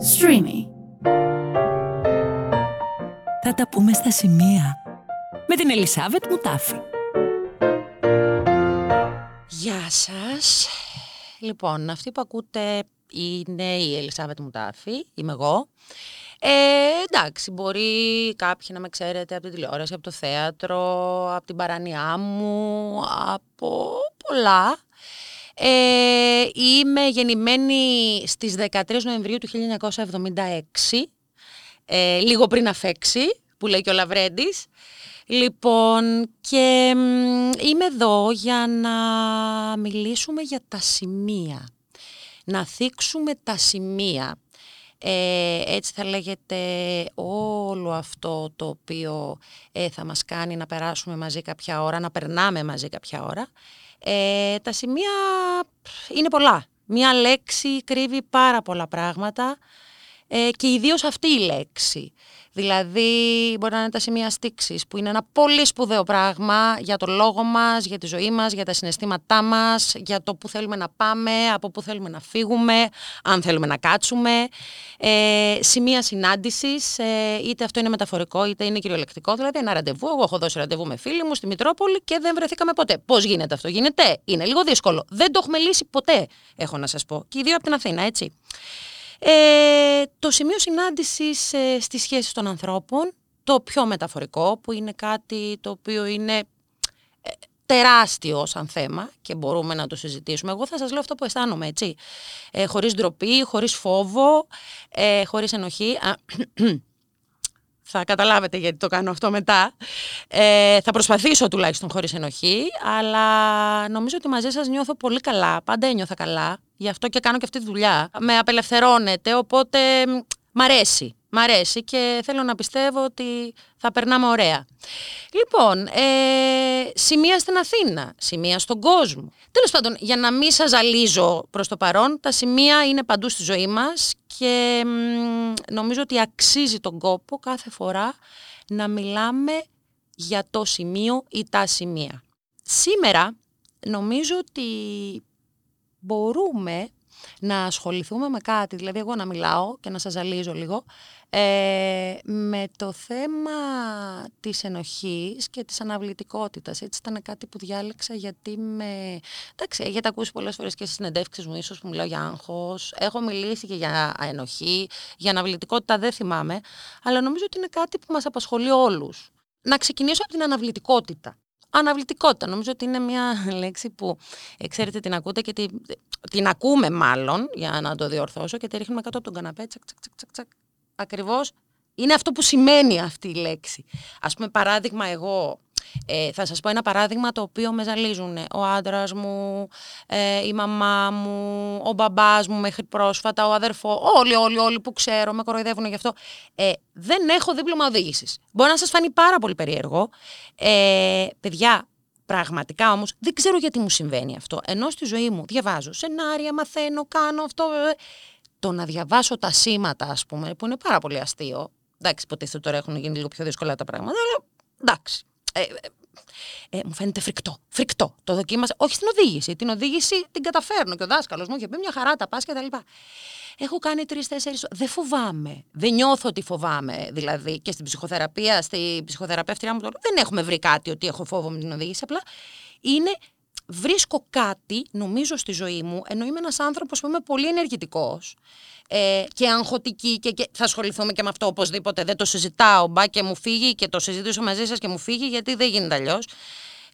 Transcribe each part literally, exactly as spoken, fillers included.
Streamy. Θα τα πούμε στα σημεία με την Ελισάβετ Μουτάφη. Γεια σας. Λοιπόν, αυτοί που ακούτε είναι η Ελισάβετ Μουτάφη, είμαι εγώ. Ε, εντάξει, μπορεί κάποιοι να με ξέρετε από τη τηλεόραση, από το θέατρο, από την παράνοιά μου, από πολλά. Ε, είμαι γεννημένη στις δεκατρείς Νοεμβρίου του χίλια εννιακόσια εβδομήντα έξι, ε, λίγο πριν αφέξει, που λέει και ο Λαβρέντης. Λοιπόν, και είμαι εδώ για να μιλήσουμε για τα σημεία, να θίξουμε τα σημεία. Ε, έτσι θα λέγεται όλο αυτό το οποίο ε, θα μας κάνει να περάσουμε μαζί κάποια ώρα, να περνάμε μαζί κάποια ώρα. Ε, τα σημεία είναι πολλά. Μία λέξη κρύβει πάρα πολλά πράγματα ε, και ιδίως αυτή η λέξη. Δηλαδή μπορεί να είναι τα σημεία στίξης που είναι ένα πολύ σπουδαίο πράγμα για το λόγο μας, για τη ζωή μας, για τα συναισθήματά μας, για το που θέλουμε να πάμε, από που θέλουμε να φύγουμε, αν θέλουμε να κάτσουμε. Ε, σημεία συνάντησης, ε, είτε αυτό είναι μεταφορικό είτε είναι κυριολεκτικό, δηλαδή ένα ραντεβού. Εγώ έχω δώσει ραντεβού με φίλη μου στη Μητρόπολη και δεν βρεθήκαμε ποτέ. Πώς γίνεται αυτό? Γίνεται, είναι λίγο δύσκολο. Δεν το έχουμε λύσει ποτέ, έχω να σας πω. Και οι δύο από την Αθήνα, έτσι. Ε, το σημείο συνάντησης ε, στις σχέσεις των ανθρώπων, το πιο μεταφορικό, που είναι κάτι το οποίο είναι ε, τεράστιο σαν θέμα και μπορούμε να το συζητήσουμε. Εγώ θα σας λέω αυτό που αισθάνομαι, έτσι, ε, χωρίς ντροπή, χωρίς φόβο, ε, χωρίς ενοχή. Θα καταλάβετε γιατί το κάνω αυτό μετά. Ε, θα προσπαθήσω τουλάχιστον χωρίς ενοχή, αλλά νομίζω ότι μαζί σας νιώθω πολύ καλά. Πάντα ένιωθα καλά, γι' αυτό και κάνω και αυτή τη δουλειά. Με απελευθερώνετε, οπότε μ' αρέσει. Μ' αρέσει και θέλω να πιστεύω ότι θα περνάμε ωραία. Λοιπόν, ε, σημεία στην Αθήνα, σημεία στον κόσμο. Τέλος πάντων, για να μην σας ζαλίζω προς το παρόν, τα σημεία είναι παντού στη ζωή μας και μ, νομίζω ότι αξίζει τον κόπο κάθε φορά να μιλάμε για το σημείο ή τα σημεία. Σήμερα νομίζω ότι μπορούμε να ασχοληθούμε με κάτι, δηλαδή εγώ να μιλάω και να σας ζαλίζω λίγο, ε, με το θέμα της ενοχής και της αναβλητικότητας. Έτσι ήταν κάτι που διάλεξα γιατί με... Εντάξει, έχετε ακούσει πολλές φορές και στις συνεντεύξεις μου ίσως που μιλάω για άγχος, έχω μιλήσει και για ενοχή, για αναβλητικότητα δεν θυμάμαι, αλλά νομίζω ότι είναι κάτι που μας απασχολεί όλους. Να ξεκινήσω από την αναβλητικότητα. Αναβλητικότητα. Νομίζω ότι είναι μια λέξη που, ξέρετε, την ακούτε και την, την ακούμε μάλλον, για να το διορθώσω, και τη ρίχνουμε κάτω από τον καναπέ, τσακ, τσακ, τσακ, τσακ. Ακριβώς είναι αυτό που σημαίνει αυτή η λέξη. Ας πούμε, παράδειγμα, εγώ ε, θα σας πω ένα παράδειγμα το οποίο με ζαλίζουν ο άντρας μου, ε, η μαμά μου, ο μπαμπάς μου μέχρι πρόσφατα, ο αδερφός, όλοι, όλοι, όλοι που ξέρω, με κοροϊδεύουν γι' αυτό. Ε, δεν έχω δίπλωμα οδήγησης. Μπορεί να σας φανεί πάρα πολύ περίεργο. Ε, παιδιά, πραγματικά όμως, δεν ξέρω γιατί μου συμβαίνει αυτό. Ενώ στη ζωή μου διαβάζω σενάρια, μαθαίνω, κάνω αυτό. Το να διαβάσω τα σήματα, ας πούμε, που είναι πάρα πολύ αστείο. Εντάξει, υποτίθεται τώρα έχουν γίνει λίγο πιο δύσκολα τα πράγματα, αλλά εντάξει. Ε, ε, ε, μου φαίνεται φρικτό. Φρικτό. Το δοκίμασα. Όχι στην οδήγηση. Την οδήγηση την καταφέρνω και ο δάσκαλος μου είχε πει μια χαρά τα πας και τα λοιπά. Έχω κάνει τρεις-τέσσερις. Δεν φοβάμαι. Δεν νιώθω ότι φοβάμαι. Δηλαδή και στην ψυχοθεραπεία, στη ψυχοθεραπεύτριά μου τώρα, δεν έχουμε βρει κάτι ότι έχω φόβο με την οδήγηση. Απλά είναι. Βρίσκω κάτι, νομίζω, στη ζωή μου, ενώ είμαι ένας άνθρωπος που είμαι πολύ ενεργητικός ε, και αγχωτική και, και θα ασχοληθούμε και με αυτό οπωσδήποτε, δεν το συζητάω, μπα και μου φύγει και το συζητήσω μαζί σας και μου φύγει γιατί δεν γίνεται αλλιώς.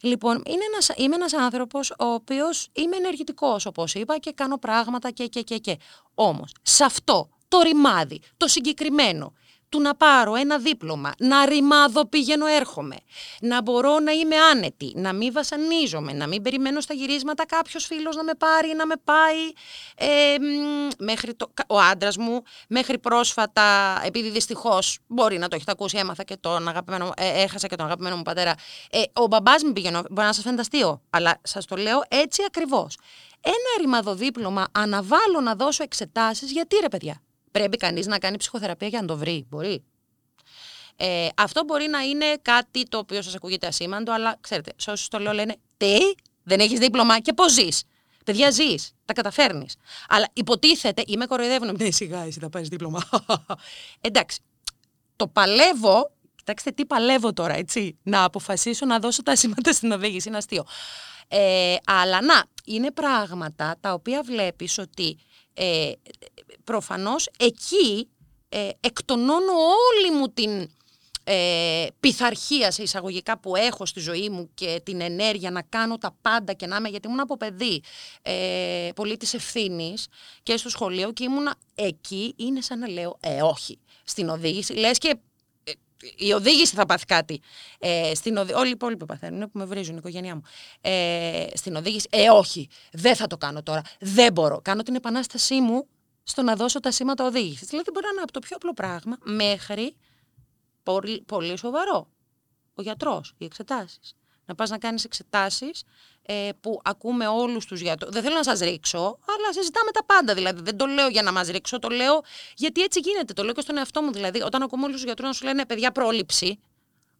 Λοιπόν, είναι ένας, είμαι ένας άνθρωπος ο οποίος είμαι ενεργητικός, όπως είπα, και κάνω πράγματα και και και και. Όμως, σε αυτό το ρημάδι, το συγκεκριμένο, του να πάρω ένα δίπλωμα, να ρημάδω πηγαίνω έρχομαι, να μπορώ να είμαι άνετη, να μην βασανίζομαι, να μην περιμένω στα γυρίσματα κάποιος φίλος να με πάρει, να με πάει. Ε, μέχρι το, ο άντρας μου, μέχρι πρόσφατα, επειδή δυστυχώς μπορεί να το έχετε ακούσει, έμαθα και τον αγαπημένο, ε, έχασα και τον αγαπημένο μου πατέρα, ε, ο μπαμπάς μου πηγαίνω, μπορεί να σας φαίνεται αστείο, αλλά σας το λέω έτσι ακριβώς. Ένα ρημαδοδίπλωμα αναβάλω να δώσω εξετάσεις, γιατί ρε παιδιά? Πρέπει κανείς να κάνει ψυχοθεραπεία για να το βρει. Μπορεί. Ε, αυτό μπορεί να είναι κάτι το οποίο σας ακούγεται ασήμαντο, αλλά ξέρετε, σε όσους το λέω λένε «Τι, δεν έχεις δίπλωμα και πώς ζεις?» Παιδιά, ζεις, τα καταφέρνεις. Αλλά υποτίθεται, ή με κοροϊδεύουν, ναι, σιγά, εσύ θα πάρεις δίπλωμα. Εντάξει. Το παλεύω. Κοιτάξτε τι παλεύω τώρα, έτσι. Να αποφασίσω να δώσω τα σήματα στην οδήγηση. Είναι αστείο. Ε, αλλά να, είναι πράγματα τα οποία βλέπεις ότι ε, προφανώς εκεί ε, εκτονώνω όλη μου την ε, πειθαρχία σε εισαγωγικά που έχω στη ζωή μου και την ενέργεια να κάνω τα πάντα και να είμαι, γιατί ήμουν από παιδί ε, πολύ της ευθύνης και στο σχολείο και ήμουνα εκεί, είναι σαν να λέω ε, όχι στην οδήγηση, λες και η οδήγηση θα πάθει κάτι. Ε, στην οδη... Όλοι οι υπόλοιποι παθαίνουν που με βρίζουν, η οικογένειά μου. Ε, στην οδήγηση, ε όχι, δεν θα το κάνω τώρα. Δεν μπορώ. Κάνω την επανάστασή μου στο να δώσω τα σήματα οδήγησης. Δηλαδή μπορεί να είναι από το πιο απλό πράγμα μέχρι πολύ, πολύ σοβαρό. Ο γιατρός, οι εξετάσεις. Να πας να κάνεις εξετάσεις ε, που ακούμε όλους τους γιατρούς. Δεν θέλω να σας ρίξω, αλλά συζητάμε τα πάντα. Δηλαδή δεν το λέω για να μας ρίξω, το λέω γιατί έτσι γίνεται. Το λέω και στον εαυτό μου. Δηλαδή, όταν ακούμε όλους τους γιατρούς να σου λένε παιδιά πρόληψη,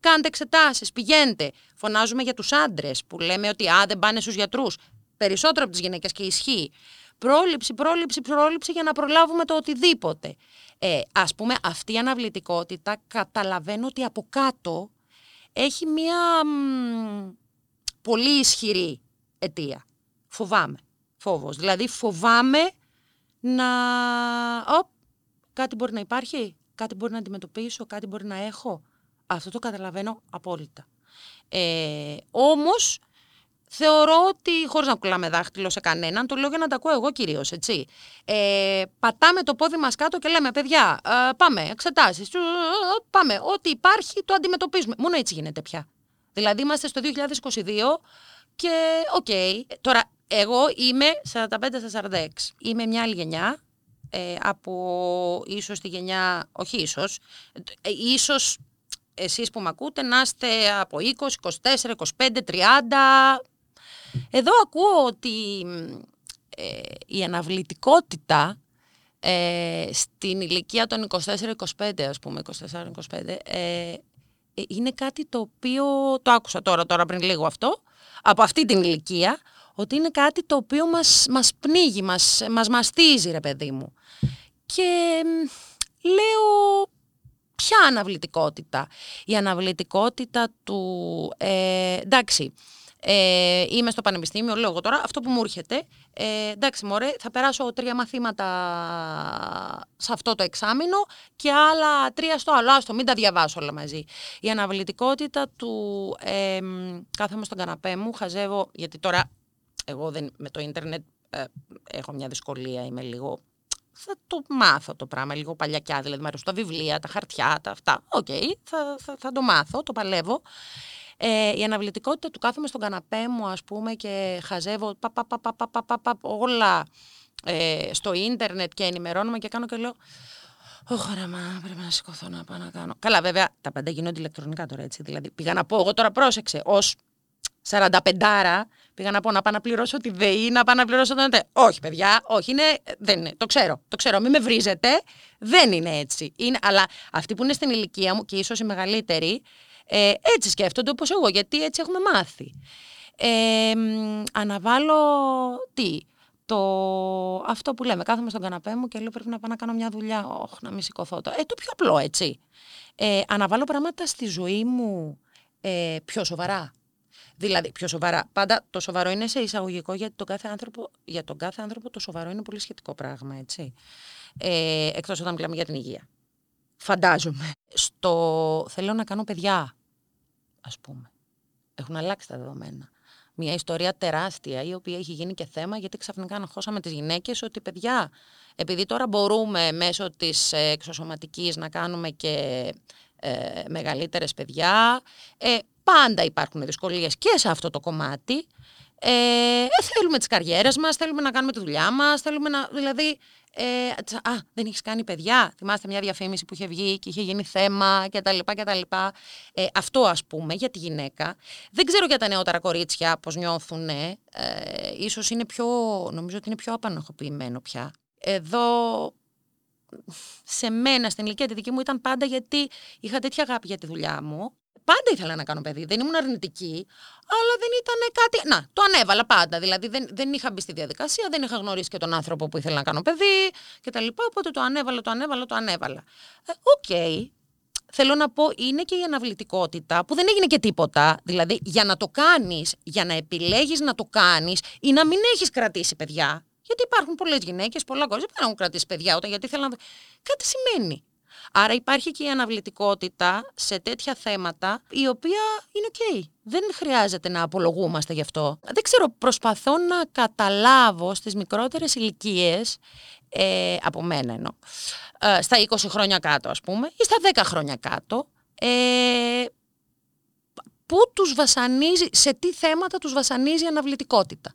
κάντε εξετάσεις, πηγαίνετε. Φωνάζουμε για τους άντρες που λέμε ότι α, δεν πάνε στους γιατρούς. Περισσότερο από τις γυναίκες και ισχύει. Πρόληψη, πρόληψη, πρόληψη για να προλάβουμε το οτιδήποτε. Ε, ας πούμε, αυτή η αναβλητικότητα καταλαβαίνω ότι από κάτω έχει μία μ, πολύ ισχυρή αιτία. Φοβάμαι. Φόβος. Δηλαδή φοβάμαι να... Οπ, κάτι μπορεί να υπάρχει, κάτι μπορεί να αντιμετωπίσω, κάτι μπορεί να έχω. Αυτό το καταλαβαίνω απόλυτα. Ε, όμως θεωρώ ότι, χωρίς να κουλάμε δάχτυλο σε κανέναν, το λέω για να τα ακούω εγώ κυρίως, έτσι. Ε, πατάμε το πόδι μας κάτω και λέμε, παιδιά, ε, πάμε, εξετάσεις, τσου, πάμε, ό,τι υπάρχει το αντιμετωπίζουμε. Μόνο έτσι γίνεται πια. Δηλαδή είμαστε στο δύο χιλιάδες είκοσι δύο και οκ. Okay. Τώρα, εγώ είμαι σαράντα πέντε στα σαράντα έξι. Είμαι μια άλλη γενιά, ε, από ίσως τη γενιά, όχι ίσως, ε, ίσως εσείς που με ακούτε να είστε από είκοσι, είκοσι τέσσερα, είκοσι πέντε, τριάντα... Εδώ ακούω ότι ε, η αναβλητικότητα ε, στην ηλικία των είκοσι τέσσερα είκοσι πέντε, ας πούμε, είκοσι τέσσερα είκοσι πέντε, ε, είναι κάτι το οποίο, το άκουσα τώρα, τώρα πριν λίγο αυτό, από αυτή την ηλικία, ότι είναι κάτι το οποίο μας, μας πνίγει, μας, μας μαστίζει, ρε παιδί μου. Και ε, λέω, ποια αναβλητικότητα? Η αναβλητικότητα του, ε, εντάξει, Ε, είμαι στο πανεπιστήμιο, λέω εγώ τώρα, αυτό που μου έρχεται, ε, εντάξει μωρέ, θα περάσω τρία μαθήματα σε αυτό το εξάμηνο και άλλα τρία στο άλλο, άστο, μην τα διαβάσω όλα μαζί. Η αναβλητικότητα του ε, κάθομαι στον καναπέ μου, χαζεύω, γιατί τώρα εγώ δεν, με το ίντερνετ ε, έχω μια δυσκολία, είμαι λίγο, θα το μάθω το πράγμα, λίγο παλιακιά, δηλαδή μου αρέσουν τα βιβλία, τα χαρτιά, τα αυτά, οκ, okay, θα, θα, θα το μάθω, το παλεύω. Ε, η αναβλητικότητα του κάθομαι στον καναπέ μου, ας πούμε, και χαζεύω πα, πα, πα, πα, πα, πα, όλα ε, στο ίντερνετ και ενημερώνομαι και κάνω και λέω «Ωχ, ρε, μα, πρέπει να σηκωθώ να πάω να κάνω». Καλά, βέβαια, τα πάντα γίνονται ηλεκτρονικά τώρα, έτσι, δηλαδή. Πήγα να πω, εγώ τώρα πρόσεξε, ως σαρανταπεντάρα, πήγα να πω να πάω να πληρώσω τη ΔΕΗ, να πάω να πληρώσω τον ΕΤΕ. Όχι, παιδιά, όχι, είναι, δεν είναι, το ξέρω, το ξέρω, μην με βρίζετε, δεν είναι έτσι. Είναι, αλλά αυτοί που είναι στην ηλικία μου και ίσως οι μεγαλύτεροι, Ε, έτσι σκέφτονται όπως εγώ, γιατί έτσι έχουμε μάθει. Ε, αναβάλω τι, το, αυτό που λέμε, κάθομαι στον καναπέ μου και λέω πρέπει να πάω να κάνω μια δουλειά, όχ, να μην σηκωθώ. Το, ε, το πιο απλό, έτσι. Ε, αναβάλω πράγματα στη ζωή μου ε, πιο σοβαρά. Δηλαδή, πιο σοβαρά. Πάντα το σοβαρό είναι σε εισαγωγικό, γιατί τον κάθε άνθρωπο, για τον κάθε άνθρωπο το σοβαρό είναι πολύ σχετικό πράγμα, έτσι. Ε, εκτός όταν μιλάμε για την υγεία. Φαντάζομαι. Στο θέλω να κάνω παιδιά, ας πούμε. Έχουν αλλάξει τα δεδομένα. Μια ιστορία τεράστια, η οποία έχει γίνει και θέμα, γιατί ξαφνικά αναχώσαμε τις γυναίκες ότι παιδιά, επειδή τώρα μπορούμε μέσω της εξωσωματικής να κάνουμε και ε, μεγαλύτερες παιδιά, ε, πάντα υπάρχουν δυσκολίες και σε αυτό το κομμάτι. Ε, θέλουμε τις καριέρες μας, θέλουμε να κάνουμε τη δουλειά μας, θέλουμε να... Δηλαδή, Ε, α, δεν έχεις κάνει παιδιά. Θυμάστε μια διαφήμιση που είχε βγει και είχε γίνει θέμα κτλ. κτλ. Ε, αυτό ας πούμε για τη γυναίκα. Δεν ξέρω για τα νεότερα κορίτσια πώς νιώθουν. Ε, ίσως είναι πιο, νομίζω ότι είναι πιο απανοχοποιημένο πια. Εδώ σε μένα, στην ηλικία τη δική μου, ήταν πάντα γιατί είχα τέτοια αγάπη για τη δουλειά μου. πάντα ήθελα να κάνω παιδί, δεν ήμουν αρνητική, αλλά δεν ήταν κάτι... Να, το ανέβαλα πάντα, δηλαδή δεν, δεν είχα μπει στη διαδικασία, δεν είχα γνωρίσει και τον άνθρωπο που ήθελα να κάνω παιδί και τα λοιπά, οπότε το ανέβαλα, το ανέβαλα, το ανέβαλα. Οκ, ε, okay. Θέλω να πω, είναι και η αναβλητικότητα που δεν έγινε και τίποτα, δηλαδή για να το κάνεις, για να επιλέγεις να το κάνεις ή να μην έχεις κρατήσει παιδιά, γιατί υπάρχουν πολλές γυναίκες, πολλά κορίτσια που δεν έχουν κρατήσει παιδιά, όταν, γιατί θέλουν να... Κάτι σημαίνει. Άρα υπάρχει και η αναβλητικότητα σε τέτοια θέματα, η οποία είναι ok. Δεν χρειάζεται να απολογούμαστε γι' αυτό. Δεν ξέρω, προσπαθώ να καταλάβω στις μικρότερες ηλικίες, ε, από μένα εννοώ, ε, στα είκοσι χρόνια κάτω ας πούμε, ή στα δέκα χρόνια κάτω, ε, πού τους βασανίζει, σε τι θέματα τους βασανίζει η αναβλητικότητα.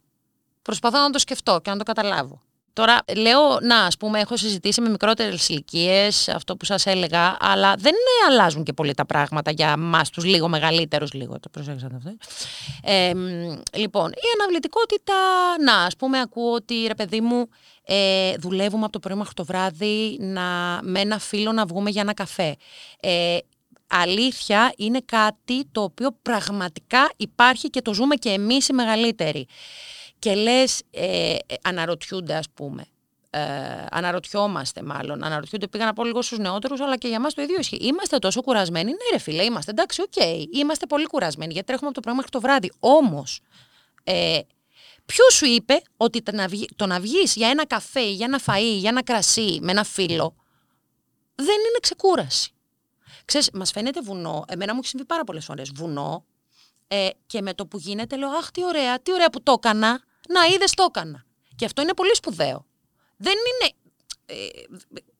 Προσπαθώ να το σκεφτώ και να το καταλάβω. Τώρα λέω, να ας πούμε, έχω συζητήσει με μικρότερες ηλικίες αυτό που σας έλεγα, αλλά δεν αλλάζουν και πολύ τα πράγματα για εμάς τους λίγο μεγαλύτερους, λίγο, το προσέξατε αυτό. Ε, λοιπόν, η αναβλητικότητα, να ας πούμε, ακούω ότι ρε παιδί μου, Ε, δουλεύουμε από το πρωί μέχρι το βράδυ, να, με ένα φίλο να βγούμε για ένα καφέ. Ε, αλήθεια είναι κάτι το οποίο πραγματικά υπάρχει και το ζούμε και εμείς οι μεγαλύτεροι. Και λες, ε, αναρωτιούνται ας πούμε, ε, αναρωτιόμαστε μάλλον, αναρωτιούνται, πήγα να πω λίγο στους νεότερους, αλλά και για μας το ίδιο ισχύει. Είμαστε τόσο κουρασμένοι, ναι ρε φίλε, είμαστε εντάξει, οκ, okay, είμαστε πολύ κουρασμένοι, γιατί τρέχουμε από το πρωί μέχρι το βράδυ. Όμως, ε, ποιος σου είπε ότι το να βγεις για ένα καφέ, για ένα φαΐ, για ένα κρασί με ένα φίλο, δεν είναι ξεκούραση. Ξέρεις, μας φαίνεται βουνό, εμένα μου έχει συμβεί πάρα πολλές φορές βουνό, Ε, και με το που γίνεται λέω, αχ τι ωραία, τι ωραία που το έκανα, να είδες το έκανα. Και αυτό είναι πολύ σπουδαίο. Δεν είναι ε,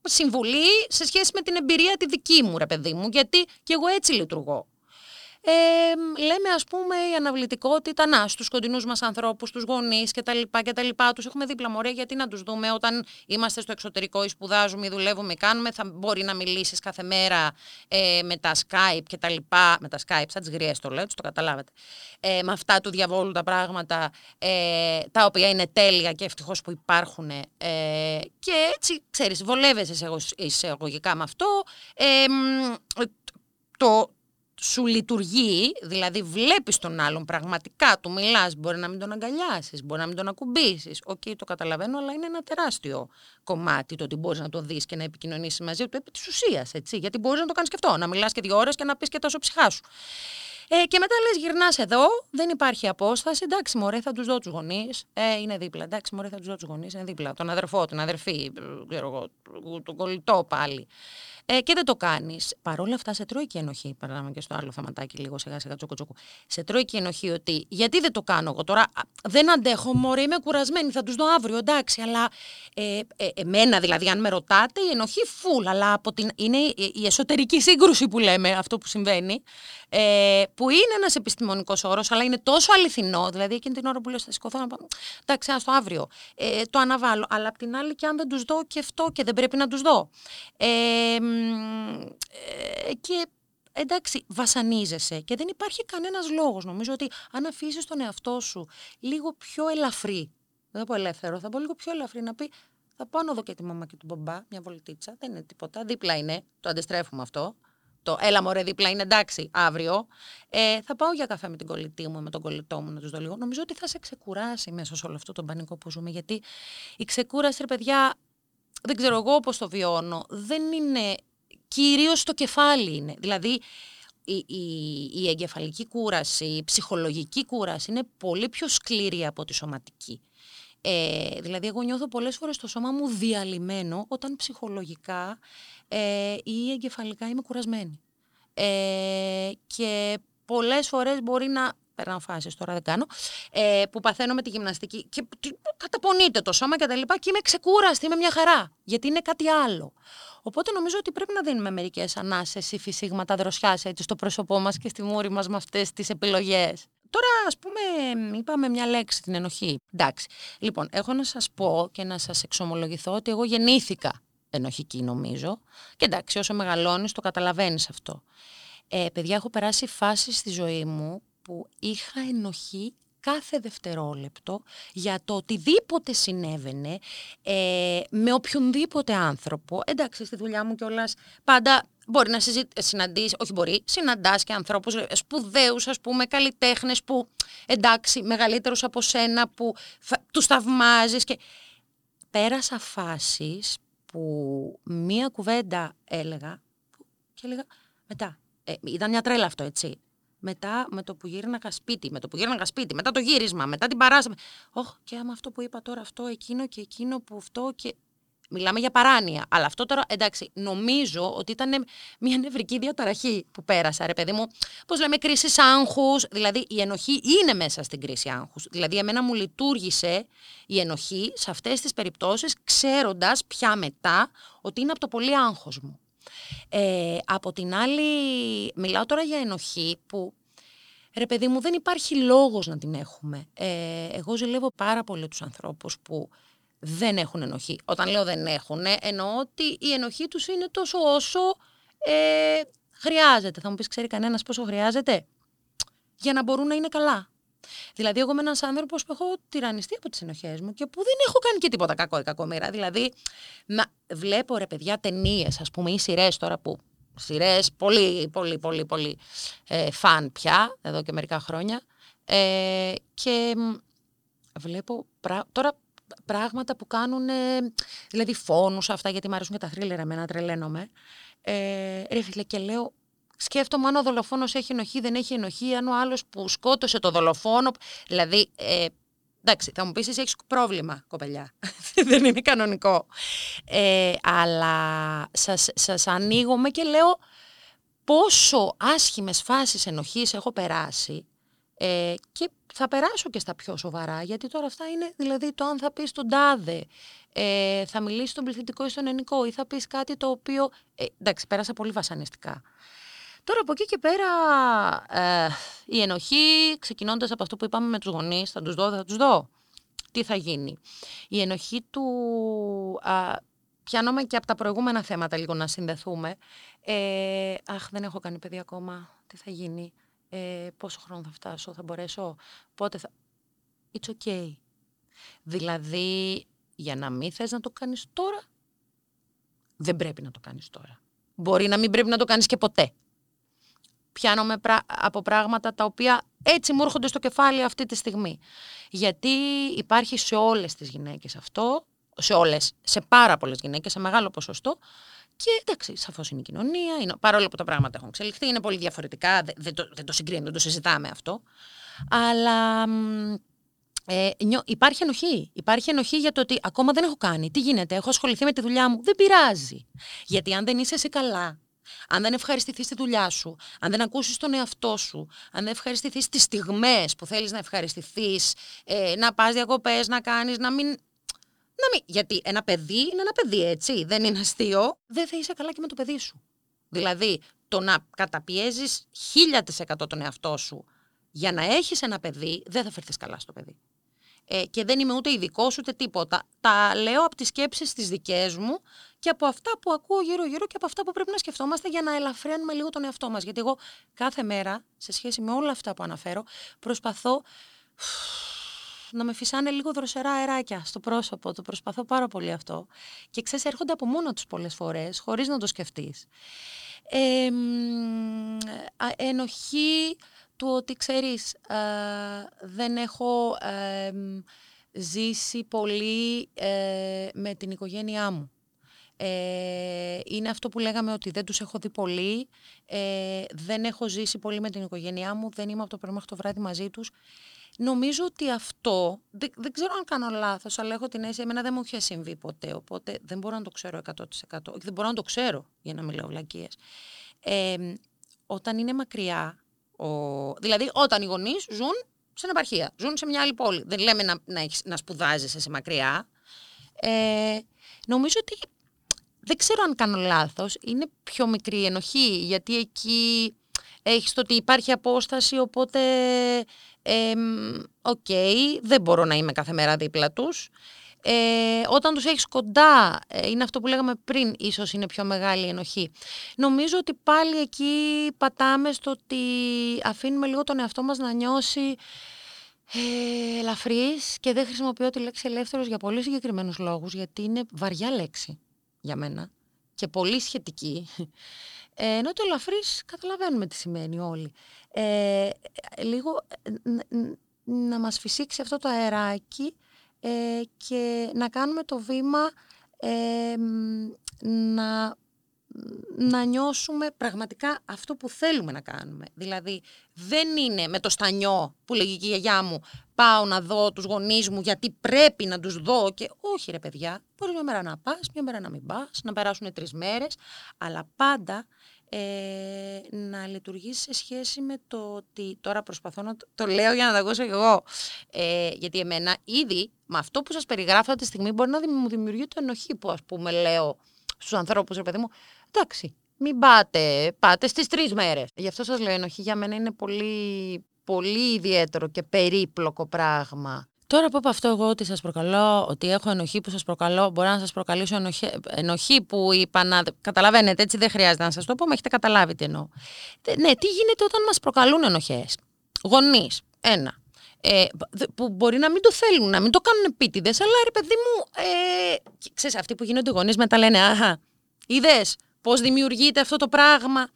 συμβουλή σε σχέση με την εμπειρία τη δική μου ρε παιδί μου, γιατί και εγώ έτσι λειτουργώ. Ε, λέμε ας πούμε η αναβλητικότητα, να, στους κοντινούς μας ανθρώπους, τους γονείς και τα λοιπά και τα λοιπά, τους έχουμε δίπλα, μωρέ, γιατί να τους δούμε όταν είμαστε στο εξωτερικό ή σπουδάζουμε ή δουλεύουμε ή κάνουμε, θα μπορεί να μιλήσεις κάθε μέρα ε, με τα Skype και τα λοιπά, με τα Skype σαν τις γριές το λέω, το καταλάβατε, ε, με αυτά του διαβόλου τα πράγματα, ε, τα οποία είναι τέλεια και ευτυχώς που υπάρχουν, ε, και έτσι ξέρεις βολεύεσαι εισαγωγικά με αυτό, ε, το σου λειτουργεί, δηλαδή βλέπεις τον άλλον πραγματικά, του μιλάς, μπορεί να μην τον αγκαλιάσεις, μπορεί να μην τον ακουμπήσεις. Οκ, okay, το καταλαβαίνω, αλλά είναι ένα τεράστιο κομμάτι το ότι μπορείς να το δεις και να επικοινωνήσεις μαζί του επί της ουσίας, έτσι, γιατί μπορείς να το κάνεις και αυτό, να μιλάς και δύο ώρες και να πεις και τόσο ψυχά σου. Ε, και μετά λες, γυρνάς εδώ, δεν υπάρχει απόσταση, εντάξει μωρέ, θα τους δω τους γονείς, ε, είναι δίπλα, εντάξει μωρέ, θα τους δω τους γονείς, είναι δίπλα, τον αδερφό, την αδερφή, ξέρω, τον κολλητό πάλι. Ε, και δεν το κάνεις. Παρ' όλα αυτά σε τρώει και ενοχή, παράδειγμα και στο άλλο θεματάκι λίγο σιγά σιγά τσόκο τσόκο, σε τρώει και ενοχή ότι γιατί δεν το κάνω εγώ τώρα, δεν αντέχω μωρέ, είμαι κουρασμένη, θα τους δω αύριο, εντάξει, αλλά ε, ε, εμένα δηλαδή αν με ρωτάτε η ενοχή φουλ, αλλά από την, είναι η εσωτερική σύγκρουση που λέμε, αυτό που συμβαίνει, ε, που είναι ένας επιστημονικός όρος, αλλά είναι τόσο αληθινό, δηλαδή εκείνη την ώρα που λέω θα σηκωθώ να πάω, εντάξει, ας το αύριο, ε, το αναβάλω, αλλά απ' την άλλη και αν δεν τους δω και αυτό και δεν πρέπει να τους δω. Ε, και εντάξει, βασανίζεσαι και δεν υπάρχει κανένας λόγος. Νομίζω ότι αν αφήσεις τον εαυτό σου λίγο πιο ελαφρύ, δεν θα πω ελεύθερο, θα πω λίγο πιο ελαφρύ, να πει θα πάω να δω και τη μαμά και τον μπαμπά, μια βολτίτσα, δεν είναι τίποτα, δίπλα είναι, το αντιστρέφουμε αυτό, το έλα μωρέ δίπλα είναι, εντάξει, αύριο, ε, θα πάω για καφέ με την κολλητή μου, με τον κολλητό μου, να τους δω λίγο. Νομίζω ότι θα σε ξεκουράσει μέσα σε όλο αυτό τον πανικό που ζούμε, γιατί η ξεκούραση, ρε παιδιά, δεν ξέρω εγώ πώς το βιώνω, δεν είναι, κυρίως στο κεφάλι είναι. Δηλαδή η, η, η εγκεφαλική κούραση, η ψυχολογική κούραση είναι πολύ πιο σκληρή από τη σωματική. Ε, δηλαδή εγώ νιώθω πολλές φορές το σώμα μου διαλυμένο όταν ψυχολογικά ε, ή εγκεφαλικά είμαι κουρασμένη. Ε, και πολλές φορές μπορεί να... Περνάω φάσεις, τώρα δεν κάνω, ε, που παθαίνω με τη γυμναστική και καταπονείται το σώμα και τα λοιπά και είμαι ξεκούραστη, είμαι μια χαρά, γιατί είναι κάτι άλλο. Οπότε νομίζω ότι πρέπει να δίνουμε μερικές ανάσες ή φυσίγματα δροσιάς έτσι στο πρόσωπό μας και στη μούρη μας με αυτές τις επιλογές. Τώρα ας πούμε είπαμε μια λέξη, την ενοχή. Εντάξει, λοιπόν, έχω να σας πω και να σας εξομολογηθώ ότι εγώ γεννήθηκα ενοχική νομίζω και εντάξει όσο μεγαλώνεις το καταλαβαίνεις αυτό. Ε, παιδιά, έχω περάσει φάσεις στη ζωή μου που είχα ενοχή κάθε δευτερόλεπτο για το οτιδήποτε συνέβαινε ε, με οποιονδήποτε άνθρωπο. Εντάξει, στη δουλειά μου κιόλας πάντα μπορεί να συναντήσει, όχι μπορεί, συναντάς και ανθρώπους σπουδαίους, ας πούμε, καλλιτέχνες που, εντάξει, μεγαλύτερους από σένα, που τους θαυμάζεις. Και πέρασα φάσεις που μία κουβέντα έλεγα και έλεγα μετά. Ε, ήταν μια τρέλα αυτό, έτσι. Μετά με το που γύρναγα σπίτι, με το που γύρναγα σπίτι, μετά το γύρισμα, μετά την παράσταση. Όχ, και άμα αυτό που είπα τώρα, αυτό, εκείνο και εκείνο που αυτό και... Μιλάμε για παράνοια, αλλά αυτό τώρα, εντάξει, νομίζω ότι ήταν μια νευρική διαταραχή που πέρασα, ρε παιδί μου. Πώς λέμε, κρίση άγχους, δηλαδή η ενοχή είναι μέσα στην κρίση άγχους. Δηλαδή εμένα μου λειτουργήσε η ενοχή σε αυτές τις περιπτώσεις, ξέροντας πια μετά ότι είναι από το πολύ άγχος μου. Ε, από την άλλη, μιλάω τώρα για ενοχή που, ρε παιδί μου, δεν υπάρχει λόγος να την έχουμε. Ε, εγώ ζηλεύω πάρα πολύ τους ανθρώπους που δεν έχουν ενοχή. Όταν λέω δεν έχουν, εννοώ ότι η ενοχή τους είναι τόσο όσο ε, χρειάζεται. Θα μου πεις, ξέρει κανένας πόσο χρειάζεται για να μπορούν να είναι καλά? Δηλαδή, εγώ είμαι ένας άνθρωπος που έχω τυραννιστεί από τις ενοχές μου και που δεν έχω κάνει και τίποτα κακό ή κακομοίρα. Δηλαδή, να βλέπω, ρε παιδιά, ταινίες, ας πούμε, ή σειρές τώρα που. Σειρές, πολύ, πολύ, πολύ, πολύ ε, φαν πια, εδώ και μερικά χρόνια. Ε, και βλέπω πρα... τώρα πράγματα που κάνουν, ε, δηλαδή φόνους αυτά, γιατί μου αρέσουν και τα θρίλερα, εμένα τρελαίνομαι. Ε, ρε φίλε, και λέω, σκέφτομαι αν ο δολοφόνος έχει ενοχή, δεν έχει ενοχή, αν ο άλλος που σκότωσε το δολοφόνο. Δηλαδή, ε, εντάξει, θα μου πεις, εσύ έχεις πρόβλημα, κοπελιά. Δεν είναι κανονικό. Ε, αλλά σας, σας ανοίγομαι και λέω πόσο άσχημες φάσεις ενοχής έχω περάσει. Ε, και θα περάσω και στα πιο σοβαρά, γιατί τώρα αυτά είναι, δηλαδή, το αν θα πεις τον τάδε, ε, θα μιλήσεις στον πληθυντικό ή στον ενικό, ή θα πεις κάτι το οποίο, ε, εντάξει, πέρασα πολύ βασανιστικά. Τώρα από εκεί και πέρα ε, η ενοχή, ξεκινώντας από αυτό που είπαμε με τους γονείς, θα τους δω, θα τους δω, τι θα γίνει. Η ενοχή του, α, πιάνομαι και από τα προηγούμενα θέματα λίγο να συνδεθούμε, ε, αχ, δεν έχω κάνει παιδί ακόμα, τι θα γίνει. Ε, πόσο χρόνο θα φτάσω, θα μπορέσω, πότε θα... It's okay. Δηλαδή, για να μην θες να το κάνεις τώρα, δεν πρέπει να το κάνεις τώρα. Μπορεί να μην πρέπει να το κάνεις και ποτέ. Πιάνομαι πρα... από πράγματα τα οποία έτσι μου έρχονται στο κεφάλι αυτή τη στιγμή. Γιατί υπάρχει σε όλες τις γυναίκες αυτό, σε όλες, σε πάρα πολλές γυναίκες, σε μεγάλο ποσοστό. Και εντάξει, σαφώς είναι η κοινωνία, είναι, παρόλο που τα πράγματα έχουν εξελιχθεί, είναι πολύ διαφορετικά, δεν, δεν, το, δεν το συγκρίνουμε, δεν το συζητάμε αυτό. Αλλά ε, νιώ, υπάρχει ενοχή. Υπάρχει ενοχή για το ότι ακόμα δεν έχω κάνει. Τι γίνεται, έχω ασχοληθεί με τη δουλειά μου. Δεν πειράζει. Γιατί αν δεν είσαι εσύ καλά, αν δεν ευχαριστηθείς τη δουλειά σου, αν δεν ακούσεις τον εαυτό σου, αν δεν ευχαριστηθείς τις στιγμές που θέλεις να ευχαριστηθείς, ε, να πας διακοπές, να κάνεις, να μην. Να μην, γιατί ένα παιδί είναι ένα παιδί, έτσι, δεν είναι αστείο. Δεν θα είσαι καλά και με το παιδί σου. Δηλαδή, το να καταπιέζεις χίλια τοις εκατό τον εαυτό σου για να έχεις ένα παιδί, δεν θα φερθείς καλά στο παιδί. Ε, και δεν είμαι ούτε ειδικός ούτε τίποτα. Τα λέω από τις σκέψεις τις δικές μου και από αυτά που ακούω γύρω-γύρω και από αυτά που πρέπει να σκεφτόμαστε για να ελαφραίνουμε λίγο τον εαυτό μας. Γιατί εγώ κάθε μέρα, σε σχέση με όλα αυτά που αναφέρω, προσπαθώ να με φυσάνε λίγο δροσερά αεράκια στο πρόσωπο. Το προσπαθώ πάρα πολύ αυτό. Και ξέρεις, έρχονται από μόνο τους πολλές φορές, χωρίς να το σκεφτείς. Ε, ενοχή του ότι, ξέρεις, ε, δεν έχω ε, ζήσει πολύ ε, με την οικογένειά μου. Ε, είναι αυτό που λέγαμε ότι δεν τους έχω δει πολύ, ε, δεν έχω ζήσει πολύ με την οικογένειά μου, δεν είμαι από το πρωί μέχρι το βράδυ μαζί τους. Νομίζω ότι αυτό, δεν, δεν ξέρω αν κάνω λάθος, αλλά έχω την αίσθηση, εμένα δεν μου είχε συμβεί ποτέ, οπότε δεν μπορώ να το ξέρω εκατό τοις εκατό, δεν μπορώ να το ξέρω για να μιλάω βλακίες. Ε, όταν είναι μακριά, ο, δηλαδή όταν οι γονείς ζουν σε ένα επαρχία, ζουν σε μια άλλη πόλη, δεν λέμε να, να, έχεις, να σπουδάζεσαι σε μακριά, ε, νομίζω ότι, δεν ξέρω αν κάνω λάθος, είναι πιο μικρή η ενοχή, γιατί εκεί έχεις το ότι υπάρχει απόσταση, οπότε... Οκ, okay, δεν μπορώ να είμαι κάθε μέρα δίπλα τους. Ε, όταν τους έχεις κοντά, ε, είναι αυτό που λέγαμε πριν, ίσως είναι πιο μεγάλη η ενοχή. Νομίζω ότι πάλι εκεί πατάμε στο ότι αφήνουμε λίγο τον εαυτό μας να νιώσει Ε, ελαφρύς, και δεν χρησιμοποιώ τη λέξη ελεύθερος για πολύ συγκεκριμένους λόγους, γιατί είναι βαριά λέξη για μένα και πολύ σχετική. Ε, ενώ το ελαφρύς καταλαβαίνουμε τι σημαίνει όλοι. Ε, λίγο να μας φυσήξει αυτό το αεράκι ε, και να κάνουμε το βήμα ε, να... να νιώσουμε πραγματικά αυτό που θέλουμε να κάνουμε. Δηλαδή δεν είναι με το στανιό που λέγει και η γιαγιά μου, πάω να δω τους γονείς μου γιατί πρέπει να τους δω, και όχι ρε παιδιά, μπορείς μια μέρα να πας, μια μέρα να μην πας, να περάσουν τρεις μέρες, αλλά πάντα ε, να λειτουργήσει σε σχέση με το ότι, τώρα προσπαθώ να το, το λέω για να τα ακούσω εγώ, ε, γιατί εμένα ήδη με αυτό που σας περιγράφω αυτή τη στιγμή μπορεί να μου δημιουργείται ενοχή που, ας πούμε, λέω στους ανθρώπους, ρε παιδί μου, εντάξει, μην πάτε, πάτε στις τρεις μέρες. Γι' αυτό σας λέω, η ενοχή για μένα είναι πολύ, πολύ ιδιαίτερο και περίπλοκο πράγμα. Τώρα που από αυτό εγώ ότι σας προκαλώ, ότι έχω ενοχή που σας προκαλώ, μπορώ να σας προκαλήσω ενοχή, ενοχή που είπα να... Καταλαβαίνετε, έτσι δεν χρειάζεται να σας το πω, με έχετε καταλάβει τι εννοώ. Ναι, τι γίνεται όταν μας προκαλούν ενοχές. Γονείς, ένα. Ε, που μπορεί να μην το θέλουν, να μην το κάνουν επίτηδες, αλλά ρε παιδί μου, ε, ξέρεις, αυτοί που γίνονται γονείς μετά λένε, αχα, είδες πώς δημιουργείται αυτό το πράγμα.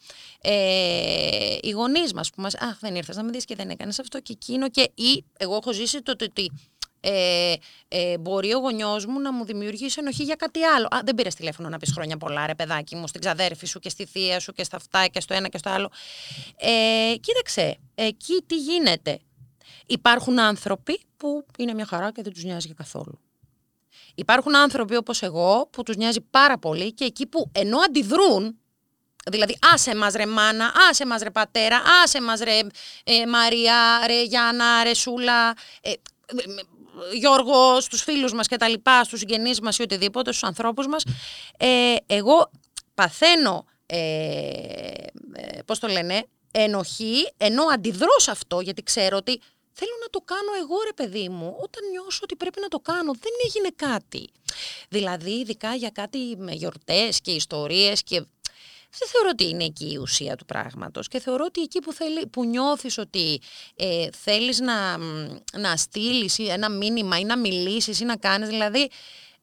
Ε, οι γονείς μας που μας, αχ, δεν ήρθες να με δεις και δεν έκανες αυτό και εκείνο, και ή εγώ έχω ζήσει το ότι ε, ε, μπορεί ο γονιός μου να μου δημιουργήσει ενοχή για κάτι άλλο. Α, δεν πήρες τηλέφωνο να πεις χρόνια πολλά, ρε παιδάκι μου, στην ξαδέρφη σου και στη θεία σου και στα αυτά και στο ένα και στο άλλο. Ε, κοίταξε, εκεί τι γίνεται. Υπάρχουν άνθρωποι που είναι μια χαρά και δεν τους νοιάζει καθόλου. Υπάρχουν άνθρωποι όπως εγώ που τους νοιάζει πάρα πολύ, και εκεί που ενώ αντιδρούν, δηλαδή άσε μας ρε μάνα, άσε μας ρε πατέρα, άσε μας ρε ε, Μαρία, ρε Γιάννα, ρε Σούλα, ε, ε, Γιώργο, στους φίλους μας και τα λοιπά, στους συγγενείς μας ή οτιδήποτε, στους ανθρώπους μας, ε, εγώ παθαίνω, ε, ε, πώς το λένε, ενοχή, ενώ αντιδρώ σε αυτό, γιατί ξέρω ότι θέλω να το κάνω εγώ ρε παιδί μου, όταν νιώσω ότι πρέπει να το κάνω, δεν έγινε κάτι. Δηλαδή ειδικά για κάτι με γιορτές και ιστορίες, και δεν θεωρώ ότι είναι εκεί η ουσία του πράγματος, και θεωρώ ότι εκεί που, θέλει, που νιώθεις ότι ε, θέλεις να, να στείλεις ένα μήνυμα ή να μιλήσεις ή να κάνεις, δηλαδή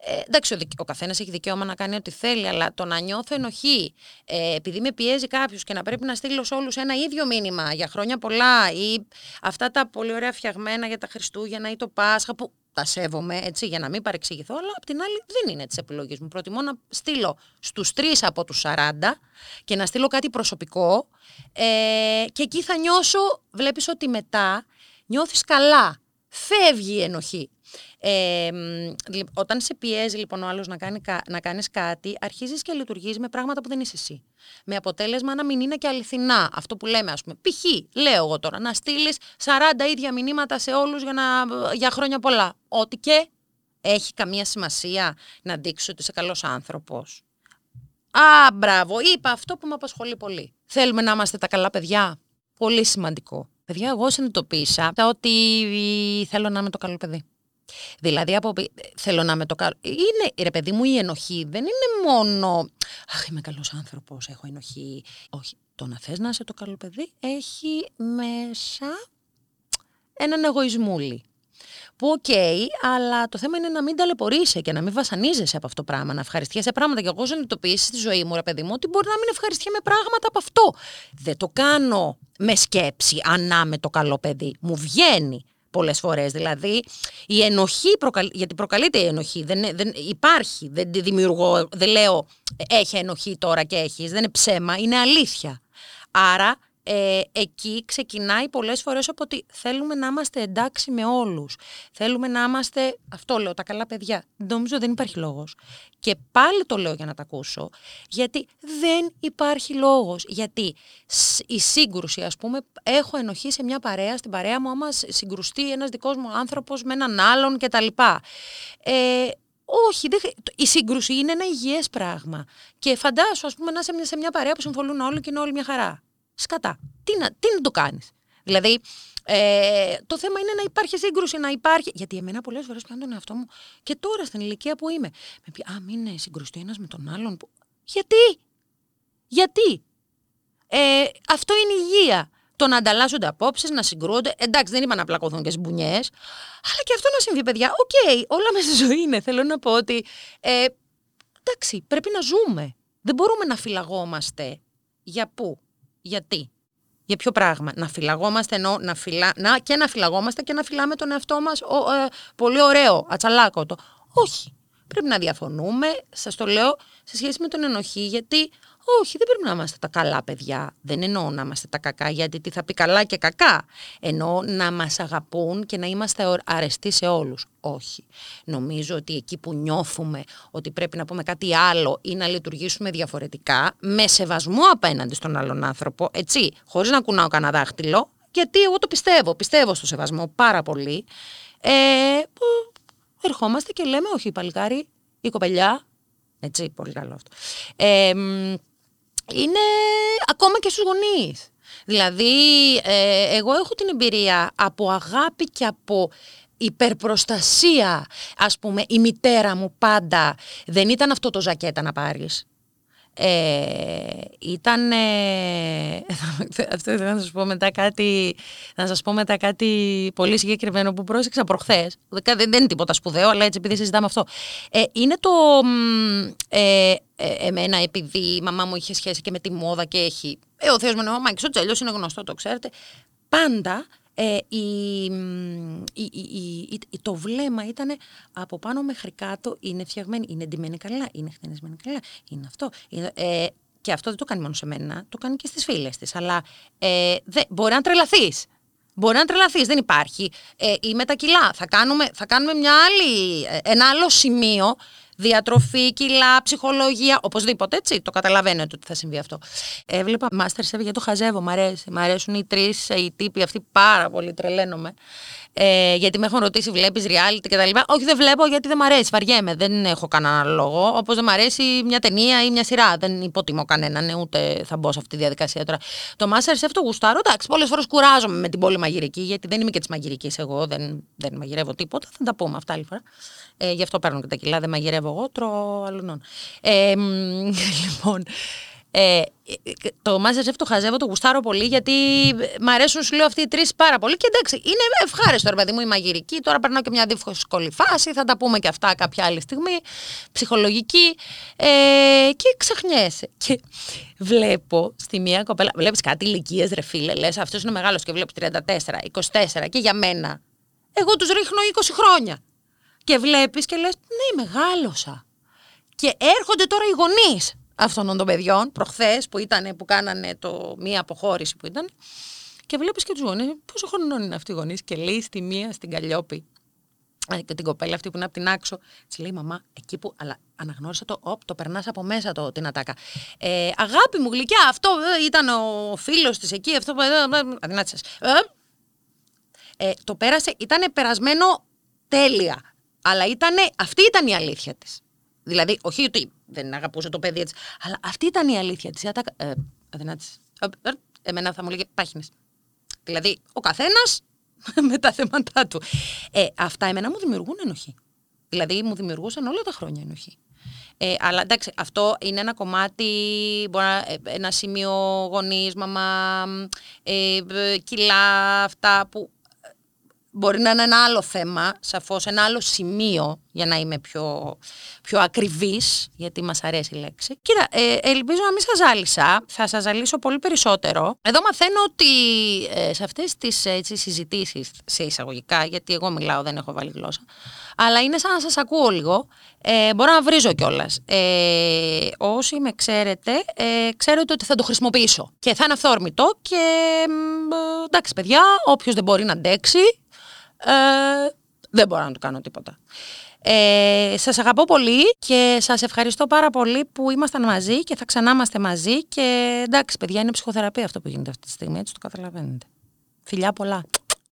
Ε, εντάξει, ο, ο καθένας έχει δικαίωμα να κάνει ό,τι θέλει, αλλά το να νιώθω ενοχή ε, επειδή με πιέζει κάποιος και να πρέπει να στείλω σε όλους ένα ίδιο μήνυμα για χρόνια πολλά, ή αυτά τα πολύ ωραία φτιαγμένα για τα Χριστούγεννα ή το Πάσχα, που τα σέβομαι έτσι για να μην παρεξηγηθώ, αλλά απ' την άλλη δεν είναι της επιλογής μου. Προτιμώ να στείλω στους τρεις από τους σαράντα και να στείλω κάτι προσωπικό, ε, και εκεί θα νιώσω, βλέπεις ότι μετά νιώθεις καλά, φεύγει η ενοχή. Ε, όταν σε πιέζει λοιπόν ο άλλος να, κάνει, να κάνεις κάτι, αρχίζεις και λειτουργείς με πράγματα που δεν είσαι εσύ, με αποτέλεσμα να μην είναι και αληθινά. Αυτό που λέμε, ας πούμε, π.χ. λέω εγώ τώρα, να στείλεις σαράντα ίδια μηνύματα σε όλους για, να, για χρόνια πολλά. Ό,τι και έχει καμία σημασία να δείξεις ότι είσαι καλός άνθρωπος. Α, μπράβο, είπα αυτό που με απασχολεί πολύ. Θέλουμε να είμαστε τα καλά παιδιά. Πολύ σημαντικό. Παιδιά, εγώ συνειδητοποίησα ότι θέλω να είμαι το καλό παιδί. Δηλαδή, από... θέλω να με το κάνω. Είναι, ρε παιδί μου, η ενοχή δεν είναι μόνο αχ, είμαι καλός άνθρωπος, έχω ενοχή. Όχι. Το να θες να είσαι το καλό παιδί έχει μέσα έναν εγωισμούλη. Που οκ, okay, αλλά το θέμα είναι να μην ταλαιπωρείσαι και να μην βασανίζεσαι από αυτό το πράγμα, να ευχαριστιέσαι πράγματα. Και εγώ συνειδητοποιήσω στη ζωή μου, ρε παιδί μου, ότι μπορεί να μην ευχαριστιέμαι πράγματα από αυτό. Δεν το κάνω με σκέψη, ανά με το καλό παιδί. Μου βγαίνει. Πολλές φορές δηλαδή η ενοχή, προκαλ... γιατί προκαλείται η ενοχή, δεν, δεν υπάρχει, δεν δημιουργώ, δεν λέω έχει ενοχή τώρα και έχεις, δεν είναι ψέμα, είναι αλήθεια. Άρα ε, εκεί ξεκινάει πολλές φορές από ότι θέλουμε να είμαστε εντάξει με όλους, θέλουμε να είμαστε, αυτό λέω, τα καλά παιδιά. Νομίζω δεν υπάρχει λόγος, και πάλι το λέω για να τα ακούσω, γιατί δεν υπάρχει λόγος, γιατί η σύγκρουση, ας πούμε, έχω ενοχή σε μια παρέα, στην παρέα μου άμα συγκρουστεί ένας δικός μου άνθρωπος με έναν άλλον και τα λοιπά. Ε, όχι, δεν... η σύγκρουση είναι ένα υγιές πράγμα, και φαντάσου, ας πούμε, να είσαι σε μια παρέα που συμφωνούν όλοι και είναι όλοι μια χαρά. Σκατά. Τι να, τι να το κάνεις. Δηλαδή, ε, το θέμα είναι να υπάρχει σύγκρουση, να υπάρχει. Γιατί εμένα πολλές φορές πιάνω τον εαυτό μου και τώρα στην ηλικία που είμαι. Με πει, α, μην είναι συγκρουστεί ένας με τον άλλον. Που... Γιατί. Γιατί. Ε, αυτό είναι υγεία. το να ανταλλάσσονται απόψεις, να συγκρούονται. Εντάξει, δεν είπα να πλακωθούν και σμπουνιές, αλλά και αυτό να συμβεί, παιδιά. Οκ, okay, όλα μέσα στη ζωή είναι. Θέλω να πω ότι. Ε, εντάξει, πρέπει να ζούμε. Δεν μπορούμε να φυλαγόμαστε. Για πού, γιατί, για ποιο πράγμα. Να φυλαγόμαστε ενώ να φυλα... να, και να φυλαγόμαστε και να φυλάμε τον εαυτό μας. Ο, ε, πολύ ωραίο, ατσαλάκωτο. Όχι. Πρέπει να διαφωνούμε, σας το λέω, σε σχέση με τον ενοχή, γιατί. Όχι, δεν πρέπει να είμαστε τα καλά παιδιά. Δεν εννοώ να είμαστε τα κακά, γιατί τι θα πει καλά και κακά. Εννοώ να μας αγαπούν και να είμαστε αρεστοί σε όλους. Όχι. Νομίζω ότι εκεί που νιώθουμε ότι πρέπει να πούμε κάτι άλλο ή να λειτουργήσουμε διαφορετικά, με σεβασμό απέναντι στον άλλον άνθρωπο, έτσι, χωρίς να κουνάω κανένα δάχτυλο, γιατί εγώ το πιστεύω, πιστεύω στο σεβασμό πάρα πολύ, ε, ερχόμαστε και λέμε, όχι, παλικάρι, η κοπελιά, έτσι, πολύ καλό αυτό. Ε, Είναι ακόμα και στους γονείς. Δηλαδή, ε, εγώ έχω την εμπειρία από αγάπη και από υπερπροστασία. Ας πούμε, η μητέρα μου πάντα δεν ήταν αυτό το ζακέτα να πάρεις. Ε, ήταν... Ε, αυτό ήθελα να σας πω μετά κάτι, να σας πω μετά κάτι πολύ συγκεκριμένο που πρόσεξα προχθές. Δεν, δεν είναι τίποτα σπουδαίο, αλλά έτσι επειδή συζητάμε αυτό. Ε, είναι το... Ε, Ε, εμένα, επειδή η μαμά μου είχε σχέση και με τη μόδα και έχει. Ε, ο Θεός με νόμο, Μάκης, ο Τζέλιος είναι γνωστό, το ξέρετε. Πάντα ε, η, η, η, η, το βλέμμα ήταν από πάνω μέχρι κάτω. Είναι φτιαγμένη, είναι ντυμένη καλά, είναι χτενισμένη καλά, είναι αυτό. Είναι, ε, και αυτό δεν το κάνει μόνο σε μένα, το κάνει και στις φίλες της. Αλλά ε, δε, μπορεί να τρελαθείς. Μπορεί να τρελαθείς, δεν υπάρχει. Ε, είμαι τα κιλά. Θα κάνουμε, θα κάνουμε μια άλλη, ένα άλλο σημείο. Διατροφή, κιλά, ψυχολογία, οπωσδήποτε, έτσι, το καταλαβαίνετε ότι θα συμβεί αυτό. Έβλεπα MasterChef για το χαζεύω, μ' αρέσει, μ' αρέσουν οι τρεις, οι τύποι αυτοί πάρα πολύ, τρελαίνομαι. Ε, γιατί με έχουν ρωτήσει, βλέπεις reality και τα λοιπά. Όχι, δεν βλέπω γιατί δεν μ' αρέσει, βαριέμαι, δεν έχω κανένα λόγο. Όπως δεν μ' αρέσει μια ταινία ή μια σειρά, δεν υποτιμώ κανέναν, ούτε θα μπω σε αυτή τη διαδικασία τώρα. Το MasterChef το γουστάρω, εντάξει, πολλές φορές κουράζομαι με την πολύ μαγειρική, γιατί δεν είμαι και της μαγειρικής εγώ, δεν, δεν μαγειρεύω τίποτα, θα τα πούμε αυτά άλλη φορά. Ε, γι' αυτό παίρνω και τα κιλά, δεν μαγειρεύω εγώ, τρώω αλλονών. Ε, λοιπόν, ε, το MasterChef το χαζεύω, το γουστάρω πολύ, γιατί μ' αρέσουν, σου λέω, αυτοί οι τρεις πάρα πολύ. Και εντάξει, είναι ευχάριστο, ρε παιδί μου, η μαγειρική. Τώρα περνάω και μια δύσκολη φάση, θα τα πούμε και αυτά κάποια άλλη στιγμή. Ψυχολογική. Ε, και ξεχνιέσαι. Και βλέπω στη μία κοπέλα, βλέπεις κάτι ηλικίες, ρε φίλε, λες, αυτός είναι μεγάλος και βλέπεις τριάντα τέσσερα, είκοσι τέσσερα και για μένα. Εγώ τους ρίχνω είκοσι χρόνια. Και βλέπεις και λες, ναι, μεγάλωσα. Και έρχονται τώρα οι γονείς αυτών των παιδιών, προχθές που ήταν, που κάνανε το, μία αποχώρηση που ήταν, και βλέπεις και τους γονείς, πόσο χρονών είναι αυτοί οι γονείς, και λέει στη μία, στην Καλλιόπη, και την κοπέλα αυτή που είναι από την Άξο, της λέει, μαμά, εκεί που, αλλά αναγνώρισα το, όπ, το περνάς από μέσα το, την ατάκα. Ε, αγάπη μου, γλυκιά, αυτό ήταν ο φίλος της εκεί, αυτό που, αδυνάτησες. Ε, το πέρασε, ήταν περασμένο τέλεια. Αλλά ήτανε, αυτή ήταν η αλήθεια της. Δηλαδή, όχι ότι δεν αγαπούσε το παιδί έτσι, αλλά αυτή ήταν η αλήθεια της. Ε, ε, εμένα θα μου λέγε πάχινες. Δηλαδή, ο καθένας με τα θέματα του. Ε, αυτά εμένα μου δημιουργούν ενοχή. Δηλαδή, μου δημιουργούσαν όλα τα χρόνια ενοχή. Ε, αλλά εντάξει, αυτό είναι ένα κομμάτι, μπορεί να, ένα σημείο γονείς, μαμά, ε, κιλά, αυτά που... Μπορεί να είναι ένα άλλο θέμα, σαφώς ένα άλλο σημείο, για να είμαι πιο, πιο ακριβής, γιατί μας αρέσει η λέξη. Κοίτα, ε, ελπίζω να μην σας ζάλισα, θα σας ζαλίσω πολύ περισσότερο. Εδώ μαθαίνω ότι ε, σε αυτές τις έτσι, συζητήσεις, σε εισαγωγικά, γιατί εγώ μιλάω, δεν έχω βάλει γλώσσα, αλλά είναι σαν να σας ακούω λίγο, ε, μπορώ να βρίζω κιόλας. Ε, όσοι με ξέρετε, ε, ξέρετε ότι θα το χρησιμοποιήσω και θα είναι αυθόρμητο και ε, εντάξει παιδιά, όποιος δεν μπορεί να αντέξει, Ε, δεν μπορώ να του κάνω τίποτα. ε, Σας αγαπώ πολύ και σας ευχαριστώ πάρα πολύ που ήμασταν μαζί και θα ξανά είμαστε μαζί. Και εντάξει παιδιά, είναι ψυχοθεραπεία αυτό που γίνεται αυτή τη στιγμή, έτσι το καταλαβαίνετε. Φιλιά πολλά.